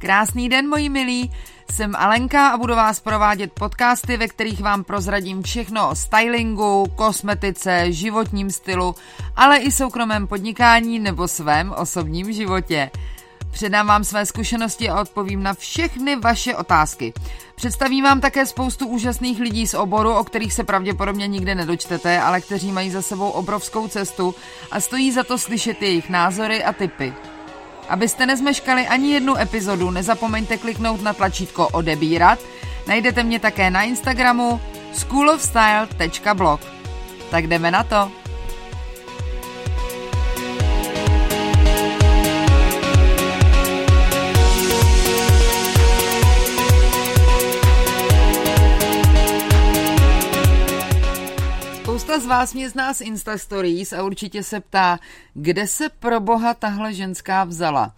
Krásný den, moji milí, jsem Alenka a budu vás provádět podcasty, ve kterých vám prozradím všechno o stylingu, kosmetice, životním stylu, ale i soukromém podnikání nebo svém osobním životě. Předám vám své zkušenosti a odpovím na všechny vaše otázky. Představím vám také spoustu úžasných lidí z oboru, o kterých se pravděpodobně nikde nedočtete, ale kteří mají za sebou obrovskou cestu a stojí za to slyšet jejich názory a tipy. Abyste nezmeškali ani jednu epizodu, nezapomeňte kliknout na tlačítko odebírat. Najdete mě také na Instagramu schoolofstyle.blog. Tak jdeme na to! Z vás mě zná z Insta Stories a určitě se ptá, kde se pro boha tahle ženská vzala.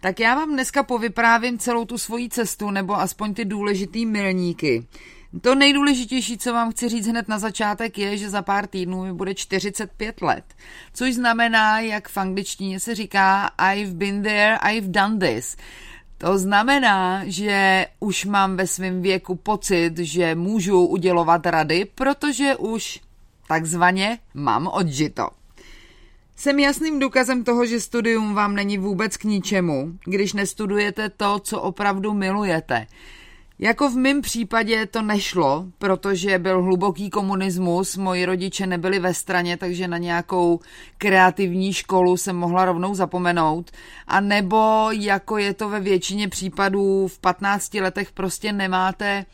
Tak já vám dneska povyprávím celou tu svoji cestu, nebo aspoň ty důležitý milníky. To nejdůležitější, co vám chci říct hned na začátek, je, že za pár týdnů mi bude 45 let, což znamená, jak v angličtině se říká I've been there, I've done this. To znamená, že už mám ve svém věku pocit, že můžu udělovat rady, protože už takzvaně mám odžito. Jsem jasným důkazem toho, že studium vám není vůbec k ničemu, když nestudujete to, co opravdu milujete. Jako v mém případě to nešlo, protože byl hluboký komunismus, moji rodiče nebyli ve straně, takže na nějakou kreativní školu jsem mohla rovnou zapomenout. A nebo, jako je to ve většině případů, v 15 letech prostě nemáte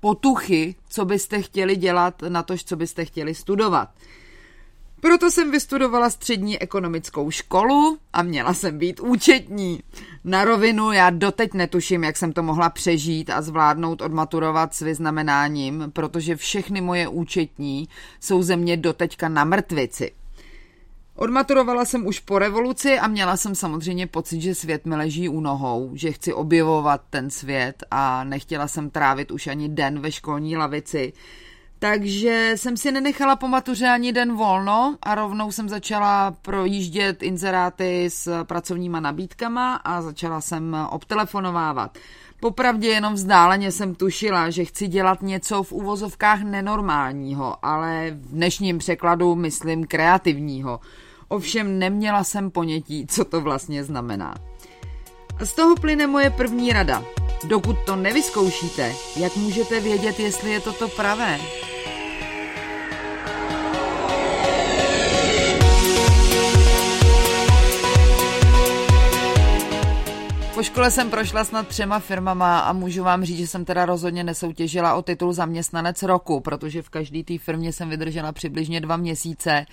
potuchy, co byste chtěli dělat, natož co byste chtěli studovat. Proto jsem vystudovala střední ekonomickou školu a měla jsem být účetní. Na rovinu, já doteď netuším, jak jsem to mohla přežít a zvládnout odmaturovat s vyznamenáním, protože všechny moje účetní jsou ze mě doteďka na mrtvici. Odmaturovala jsem už po revoluci a měla jsem samozřejmě pocit, že svět mi leží u nohou, že chci objevovat ten svět a nechtěla jsem trávit už ani den ve školní lavici. Takže jsem si nenechala po matuře ani den volno a rovnou jsem začala projíždět inzeráty s pracovníma nabídkama a začala jsem obtelefonovávat. Popravdě jenom vzdáleně jsem tušila, že chci dělat něco v uvozovkách nenormálního, ale v dnešním překladu myslím kreativního. Ovšem neměla jsem ponětí, co to vlastně znamená. A z toho plyne moje první rada. Dokud to nevyzkoušíte, jak můžete vědět, jestli je to to pravé? Po škole jsem prošla snad 3 firmama a můžu vám říct, že jsem teda rozhodně nesoutěžila o titul zaměstnanec roku, protože v každé té firmě jsem vydržela přibližně 2 měsíce,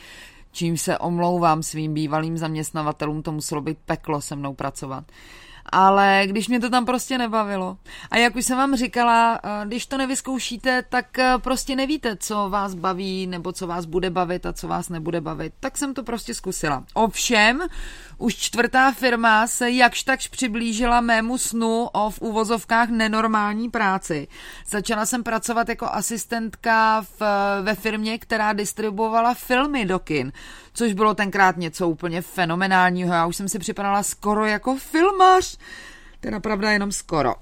čím se omlouvám svým bývalým zaměstnavatelům, to muselo být peklo se mnou pracovat. Ale když mě to tam prostě nebavilo. A jak už jsem vám říkala, když to nevyzkoušíte, tak prostě nevíte, co vás baví, nebo co vás bude bavit a co vás nebude bavit. Tak jsem to prostě zkusila. Ovšem, už 4. firma se jakž takž přiblížila mému snu o v uvozovkách nenormální práci. Začala jsem pracovat jako asistentka ve firmě, která distribuovala filmy do kin, což bylo tenkrát něco úplně fenomenálního. Já už jsem si připadala skoro jako filmař. Teda pravda jenom skoro.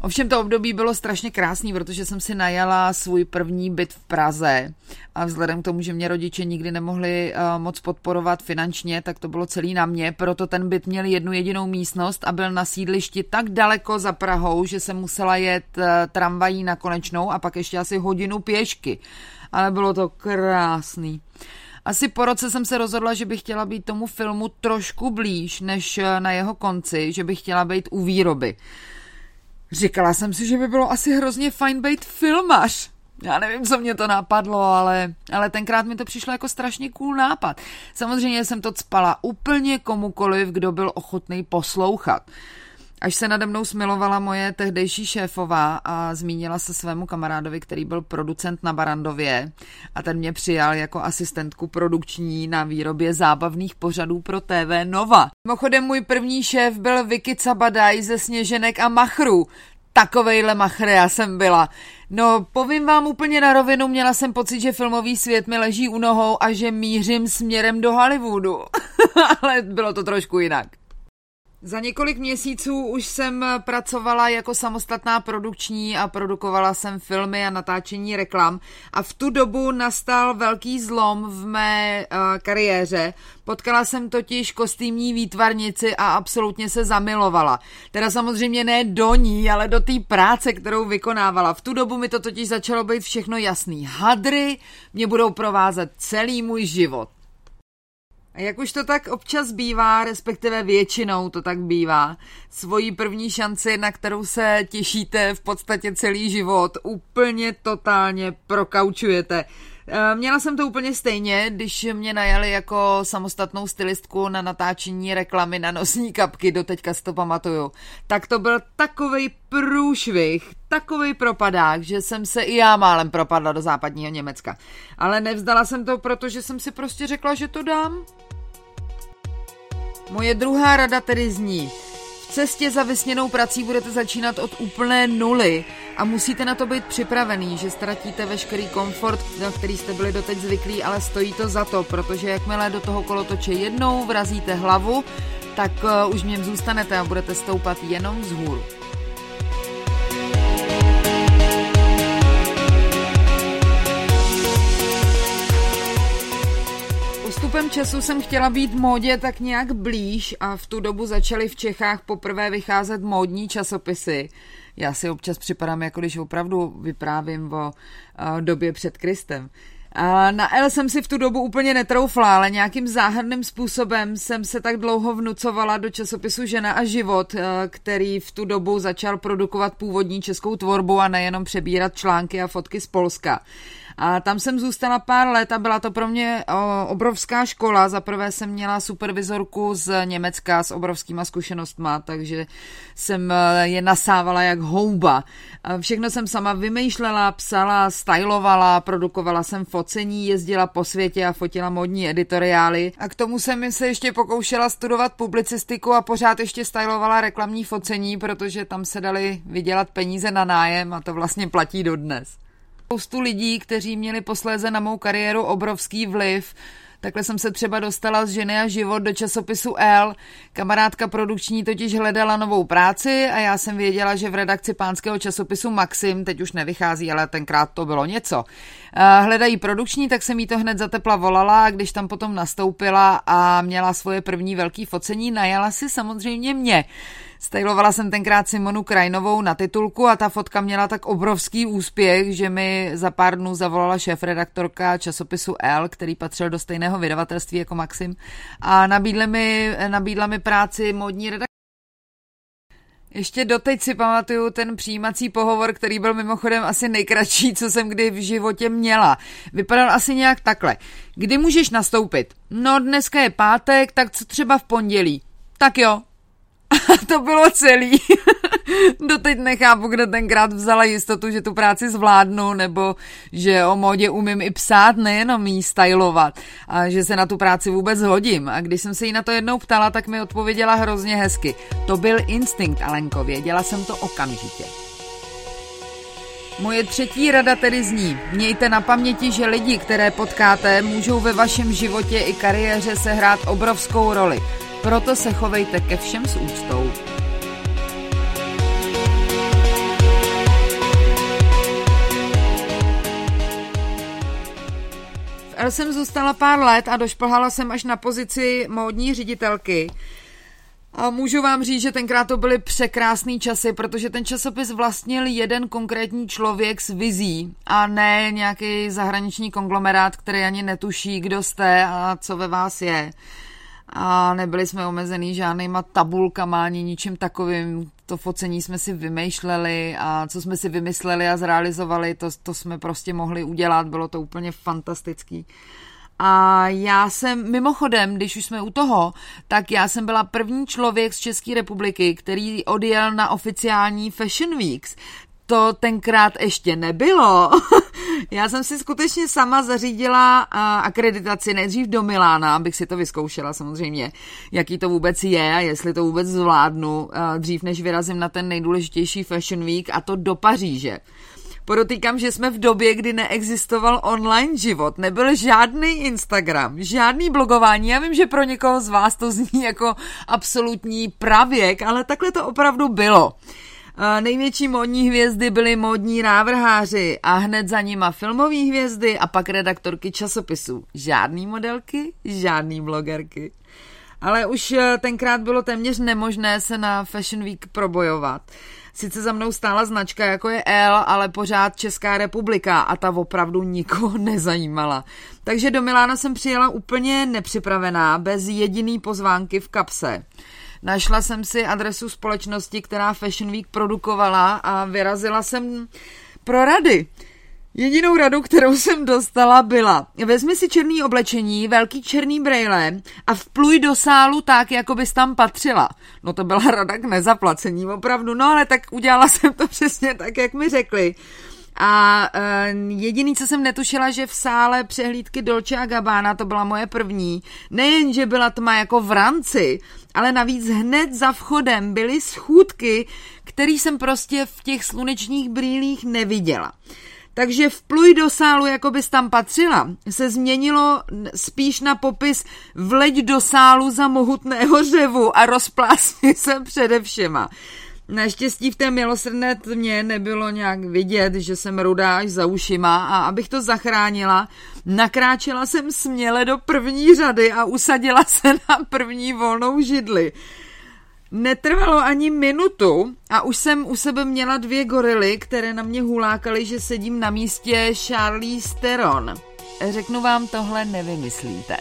Ovšem to období bylo strašně krásný, protože jsem si najala svůj první byt v Praze a vzhledem k tomu, že mě rodiče nikdy nemohli moc podporovat finančně, tak to bylo celý na mě, proto ten byt měl 1 jedinou místnost a byl na sídlišti tak daleko za Prahou, že jsem musela jet tramvají na Konečnou a pak ještě asi hodinu pěšky. Ale bylo to krásný. Asi po roce jsem se rozhodla, že bych chtěla být tomu filmu trošku blíž než na jeho konci, že bych chtěla být u výroby. Říkala jsem si, že by bylo asi hrozně fajn být filmař. Já nevím, co mě to napadlo, ale tenkrát mi to přišlo jako strašně cool nápad. Samozřejmě jsem to cpala úplně komukoliv, kdo byl ochotný poslouchat. Až se nade mnou smilovala moje tehdejší šéfová a zmínila se svému kamarádovi, který byl producent na Barandově a ten mě přijal jako asistentku produkční na výrobě zábavných pořadů pro TV Nova. Mimochodem můj první šéf byl Vicky Cabadaj ze Sněženek a Machru. Takovejhle machre já jsem byla. No, povím vám úplně na rovinu, měla jsem pocit, že filmový svět mi leží u nohou a že mířím směrem do Hollywoodu. Ale bylo to trošku jinak. Za několik měsíců už jsem pracovala jako samostatná produkční a produkovala jsem filmy a natáčení reklam a v tu dobu nastal velký zlom v mé kariéře. Potkala jsem totiž kostýmní výtvarnici a absolutně se zamilovala. Teda samozřejmě ne do ní, ale do té práce, kterou vykonávala. V tu dobu mi to totiž začalo být všechno jasný. Hadry mě budou provázet celý můj život. A jak už to tak občas bývá, respektive většinou to tak bývá, svoji první šanci, na kterou se těšíte v podstatě celý život, úplně totálně prokaučujete. Měla jsem to úplně stejně, když mě najali jako samostatnou stylistku na natáčení reklamy na nosní kapky, doteďka si to pamatuju. Tak to byl takovej průšvih, takovej propadák, že jsem se i já málem propadla do západního Německa. Ale nevzdala jsem to, protože jsem si prostě řekla, že to dám. Moje druhá rada tedy zní: v cestě za vysněnou prací budete začínat od úplné nuly a musíte na to být připravený, že ztratíte veškerý komfort, na který jste byli doteď zvyklí, ale stojí to za to, protože jakmile do toho kolotoče jednou vrazíte hlavu, tak už v něm zůstanete a budete stoupat jenom vzhůru. Postupem času jsem chtěla být módě tak nějak blíž a v tu dobu začaly v Čechách poprvé vycházet módní časopisy. Já si občas připadám, jako když opravdu vyprávím o době před Kristem. Na Elle jsem si v tu dobu úplně netroufla, ale nějakým záhadným způsobem jsem se tak dlouho vnucovala do časopisu Žena a život, který v tu dobu začal produkovat původní českou tvorbu a nejenom přebírat články a fotky z Polska. A tam jsem zůstala pár let a byla to pro mě obrovská škola. Zaprvé jsem měla supervizorku z Německa s obrovskýma zkušenostma, takže jsem je nasávala jak houba. Všechno jsem sama vymýšlela, psala, stylovala, produkovala jsem focení, jezdila po světě a fotila módní editoriály. A k tomu jsem se ještě pokoušela studovat publicistiku a pořád ještě stylovala reklamní focení, protože tam se dali vydělat peníze na nájem a to vlastně platí dodnes. Spoustu lidí, kteří měli posléze na mou kariéru obrovský vliv. Takhle jsem se třeba dostala z Ženy a život do časopisu Elle. Kamarádka produkční totiž hledala novou práci a já jsem věděla, že v redakci pánského časopisu Maxim, teď už nevychází, ale tenkrát to bylo něco, hledají produkční, tak jsem jí to hned zatepla volala, a když tam potom nastoupila a měla svoje první velké focení, najala si samozřejmě mě. Stylovala jsem tenkrát Simonu Krajnovou na titulku a ta fotka měla tak obrovský úspěch, že mi za pár dnů zavolala šéfredaktorka časopisu Elle, který patřil do stejného vydavatelství jako Maxim, a nabídla mi práci módní redaktorky. Ještě doteď si pamatuju ten přijímací pohovor, který byl mimochodem asi nejkratší, co jsem kdy v životě měla. Vypadal asi nějak takhle. Kdy můžeš nastoupit? No, dneska je pátek, tak co třeba v pondělí? Tak jo. A to bylo celý. Doteď nechápu, kde tenkrát vzala jistotu, že tu práci zvládnu, nebo že o módě umím i psát, nejenom jí stylovat, a že se na tu práci vůbec hodím. A když jsem se jí na to jednou ptala, tak mi odpověděla hrozně hezky. To byl instinkt, Alenko, věděla jsem to okamžitě. Moje třetí rada tedy zní: mějte na paměti, že lidi, které potkáte, můžou ve vašem životě i kariéře sehrát obrovskou roli. Proto se chovejte ke všem s úctou. V Elle jsem zůstala pár let a došplhala jsem až na pozici módní ředitelky. A můžu vám říct, že tenkrát to byly překrásný časy, protože ten časopis vlastnil jeden konkrétní člověk s vizí a ne nějaký zahraniční konglomerát, který ani netuší, kdo jste a co ve vás je. A nebyli jsme omezený žádnýma tabulkama ani ničím takovým. To focení jsme si vymýšleli a co jsme si vymysleli a zrealizovali, to jsme prostě mohli udělat. Bylo to úplně fantastický. A já jsem, mimochodem, když už jsme u toho, tak já jsem byla první člověk z České republiky, který odjel na oficiální Fashion Weeks. To tenkrát ještě nebylo. Já jsem si skutečně sama zařídila akreditaci nejdřív do Milána, abych si to vyzkoušela samozřejmě, jaký to vůbec je a jestli to vůbec zvládnu dřív, než vyrazím na ten nejdůležitější Fashion Week, a to do Paříže. Podotýkám, že jsme v době, kdy neexistoval online život, nebyl žádný Instagram, žádný blogování. Já vím, že pro někoho z vás to zní jako absolutní pravěk, ale takhle to opravdu bylo. Největší módní hvězdy byly módní návrháři a hned za nima filmové hvězdy a pak redaktorky časopisů. Žádný modelky, žádný blogerky. Ale už tenkrát bylo téměř nemožné se na Fashion Week probojovat. Sice za mnou stála značka jako je Elle, ale pořád Česká republika a ta opravdu nikoho nezajímala. Takže do Milána jsem přijela úplně nepřipravená, bez jediný pozvánky v kapse. Našla jsem si adresu společnosti, která Fashion Week produkovala a vyrazila jsem pro rady. Jedinou radu, kterou jsem dostala, byla: vezmi si černý oblečení, velký černý brejle a vpluj do sálu tak, jako bys tam patřila. No to byla rada k nezaplacení, opravdu. No ale tak udělala jsem to přesně tak, jak mi řekli. A jediný, co jsem netušila, že v sále přehlídky Dolce a Gabbana, to byla moje první, nejenže byla tma jako v ranci, ale navíc hned za vchodem byly schůdky, které jsem prostě v těch slunečních brýlích neviděla. Takže vpluj do sálu, jako bys tam patřila, se změnilo spíš na popis vleď do sálu za mohutného řevu a rozplásni se přede všema. Naštěstí v té milosrdné tmě nebylo nějak vidět, že jsem rudá až za ušima, a abych to zachránila, nakráčela jsem směle do první řady a usadila se na první volnou židli. Netrvalo ani minutu a už jsem u sebe měla 2 gorily, které na mě hulákaly, že sedím na místě Charlize Theron. Řeknu vám, tohle nevymyslíte.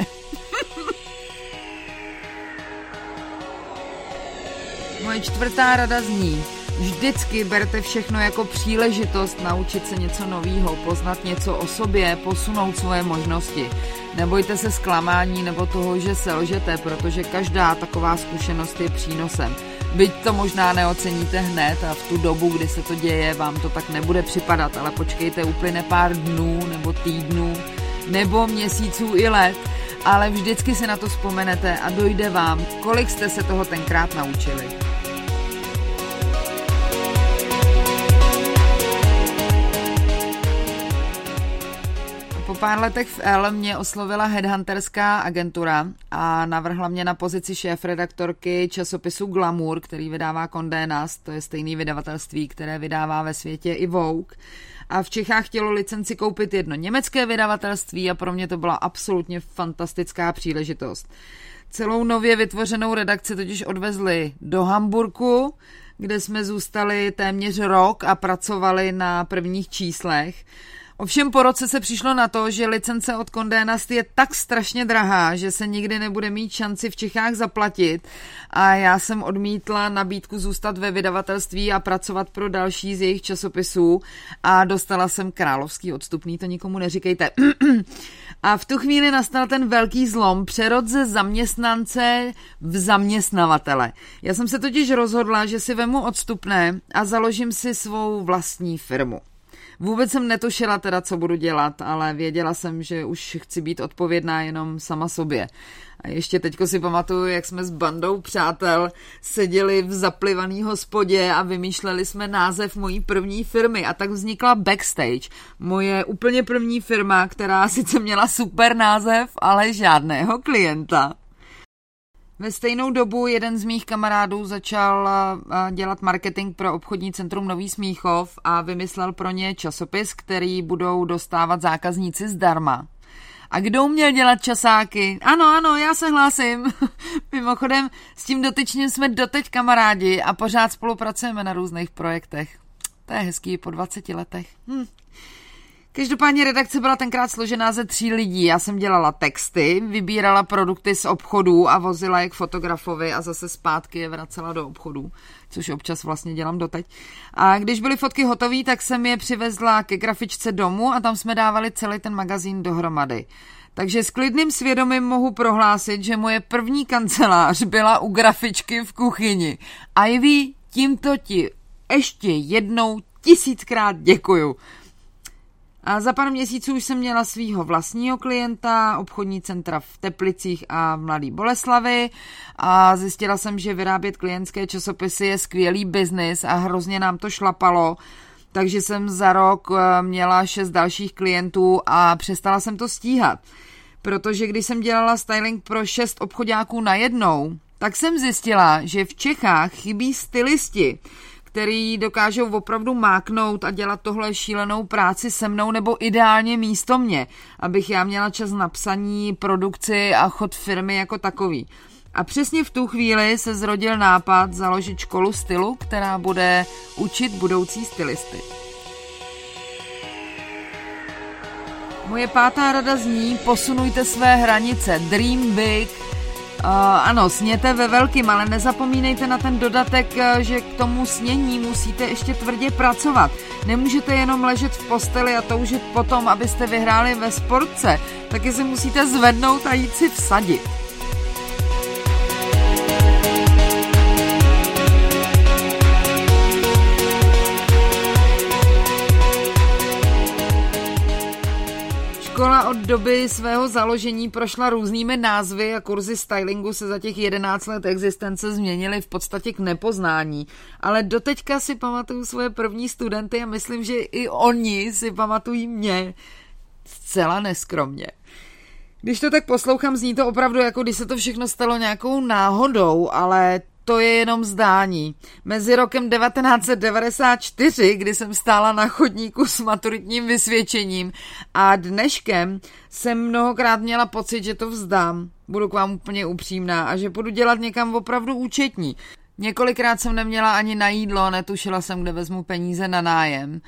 Moje 4. rada zní: vždycky berte všechno jako příležitost naučit se něco nového, poznat něco o sobě, posunout svoje možnosti. Nebojte se zklamání nebo toho, že selžete, protože každá taková zkušenost je přínosem. Byť to možná neoceníte hned a v tu dobu, kdy se to děje, vám to tak nebude připadat, ale počkejte, uplyne pár dnů nebo týdnů nebo měsíců i let, ale vždycky si na to vzpomenete a dojde vám, kolik jste se toho tenkrát naučili. Po pár letech v Elle mě oslovila headhunterská agentura a navrhla mě na pozici šéfredaktorky časopisu Glamour, který vydává Condé Nast, to je stejný vydavatelství, které vydává ve světě i Vogue. A v Čechách chtělo licenci koupit jedno německé vydavatelství a pro mě to byla absolutně fantastická příležitost. Celou nově vytvořenou redakci totiž odvezli do Hamburku, kde jsme zůstali téměř rok a pracovali na prvních číslech. Ovšem po roce se přišlo na to, že licence od Condé Nast je tak strašně drahá, že se nikdy nebude mít šanci v Čechách zaplatit, a já jsem odmítla nabídku zůstat ve vydavatelství a pracovat pro další z jejich časopisů a dostala jsem královský odstupný, to nikomu neříkejte. A v tu chvíli nastal ten velký zlom, přerod ze zaměstnance v zaměstnavatele. Já jsem se totiž rozhodla, že si vezmu odstupné a založím si svou vlastní firmu. Vůbec jsem netušila teda, co budu dělat, ale věděla jsem, že už chci být odpovědná jenom sama sobě. A ještě teďko si pamatuju, jak jsme s bandou přátel seděli v zaplivaný hospodě a vymýšleli jsme název mojí první firmy. A tak vznikla Backstage, moje úplně první firma, která sice měla super název, ale žádného klienta. Ve stejnou dobu jeden z mých kamarádů začal dělat marketing pro obchodní centrum Nový Smíchov a vymyslel pro ně časopis, který budou dostávat zákazníci zdarma. A kdo uměl dělat časáky? Ano, já se hlásím. Mimochodem, s tím dotyčným jsme doteď kamarádi a pořád spolupracujeme na různých projektech. To je hezký po 20 letech. Každopádně redakce byla tenkrát složená ze 3 lidí. Já jsem dělala texty, vybírala produkty z obchodů a vozila je k fotografovi a zase zpátky je vracela do obchodů, což občas vlastně dělám doteď. A když byly fotky hotové, tak jsem je přivezla ke grafičce domů a tam jsme dávali celý ten magazín dohromady. Takže s klidným svědomím mohu prohlásit, že moje první kancelář byla u grafičky v kuchyni. A Ivy, tímto ti ještě jednou 1000krát děkuju. A za pár měsíců už jsem měla svýho vlastního klienta, obchodní centra v Teplicích a Mladý Boleslavi, a zjistila jsem, že vyrábět klientské časopisy je skvělý biznis a hrozně nám to šlapalo. takže jsem za rok měla 6 dalších klientů a přestala jsem to stíhat. Protože když jsem dělala styling pro 6 obchodáků najednou, tak jsem zjistila, že v Čechách chybí stylisti, který dokážou opravdu máknout a dělat tohle šílenou práci se mnou nebo ideálně místo mě, abych já měla čas na psaní, produkci a chod firmy jako takový. A přesně v tu chvíli se zrodil nápad založit školu stylu, která bude učit budoucí stylisty. Moje 5. rada zní: posunujte své hranice, dream big. Ano, sněte ve velkým, ale nezapomínejte na ten dodatek, že k tomu snění musíte ještě tvrdě pracovat. Nemůžete jenom ležet v posteli a toužit potom, abyste vyhráli ve sportce, taky se musíte zvednout a jít si vsadit. Škola od doby svého založení prošla různými názvy a kurzy stylingu se za těch 11 let existence změnily v podstatě k nepoznání. Ale doteďka si pamatuju svoje první studenty a myslím, že i oni si pamatují mě zcela neskromně. Když to tak poslouchám, zní to opravdu, jako když se to všechno stalo nějakou náhodou, ale to je jenom zdání. Mezi rokem 1994, kdy jsem stála na chodníku s maturitním vysvědčením, a dneškem jsem mnohokrát měla pocit, že to vzdám, budu k vám úplně upřímná, a že budu dělat někam opravdu účetní. Několikrát jsem neměla ani na jídlo, netušila jsem, kde vezmu peníze na nájem.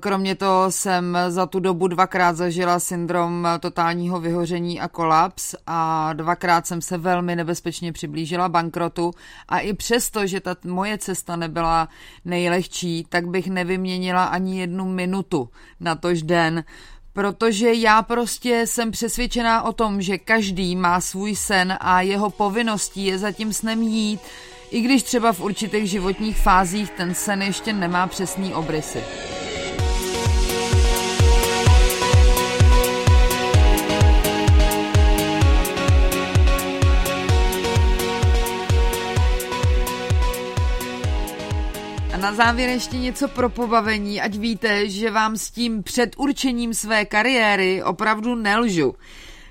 Kromě toho jsem za tu dobu 2krát zažila syndrom totálního vyhoření a kolaps a 2krát jsem se velmi nebezpečně přiblížila bankrotu, a i přesto, že ta moje cesta nebyla nejlehčí, tak bych nevyměnila ani jednu minutu na tož den, protože já prostě jsem přesvědčená o tom, že každý má svůj sen a jeho povinností je za tím snem jít, i když třeba v určitých životních fázích ten sen ještě nemá přesný obrysy. Na závěr ještě něco pro pobavení, ať víte, že vám s tím předurčením své kariéry opravdu nelžu.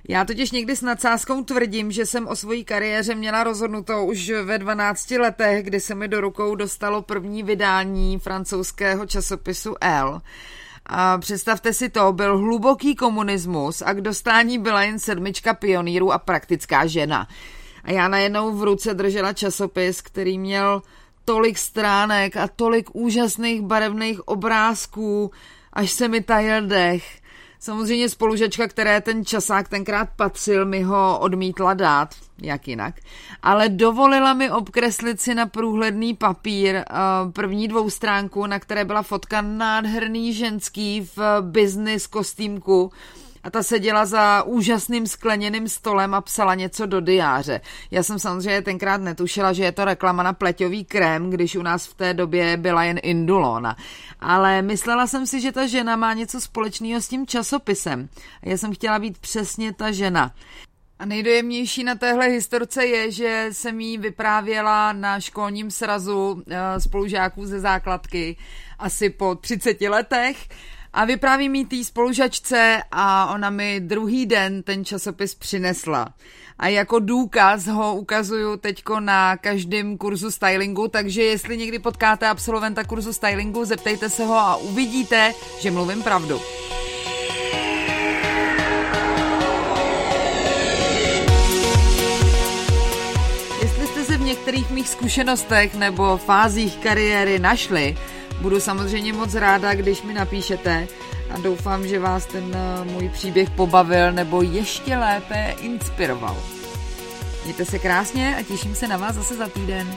Já totiž někdy s nadsázkou tvrdím, že jsem o svojí kariéře měla rozhodnuto už ve 12 letech, kdy se mi do rukou dostalo první vydání francouzského časopisu Elle. A představte si to, byl hluboký komunismus a k dostání byla jen 7 pionýrů a praktická žena. A já najednou v ruce držela časopis, který měl tolik stránek a tolik úžasných barevných obrázků, až se mi tajil dech. Samozřejmě spolužačka, které ten časák tenkrát patřil, mi ho odmítla dát, jak jinak. Ale dovolila mi obkreslit si na průhledný papír první dvoustránku, na které byla fotka nádherný ženský v business kostýmku. A ta seděla za úžasným skleněným stolem a psala něco do diáře. Já jsem samozřejmě tenkrát netušila, že je to reklama na pleťový krém, když u nás v té době byla jen Indulona. Ale myslela jsem si, že ta žena má něco společného s tím časopisem. A já jsem chtěla být přesně ta žena. A nejdojemnější na téhle historce je, že jsem jí vyprávěla na školním srazu spolužáků ze základky asi po 30 letech. A vyprávím jí té spolužačce a ona mi druhý den ten časopis přinesla. A jako důkaz ho ukazuju teďko na každém kurzu stylingu, takže jestli někdy potkáte absolventa kurzu stylingu, zeptejte se ho a uvidíte, že mluvím pravdu. Jestli jste se v některých mých zkušenostech nebo fázích kariéry našli, budu samozřejmě moc ráda, když mi napíšete, a doufám, že vás ten můj příběh pobavil nebo ještě lépe inspiroval. Mějte se krásně a těším se na vás zase za týden.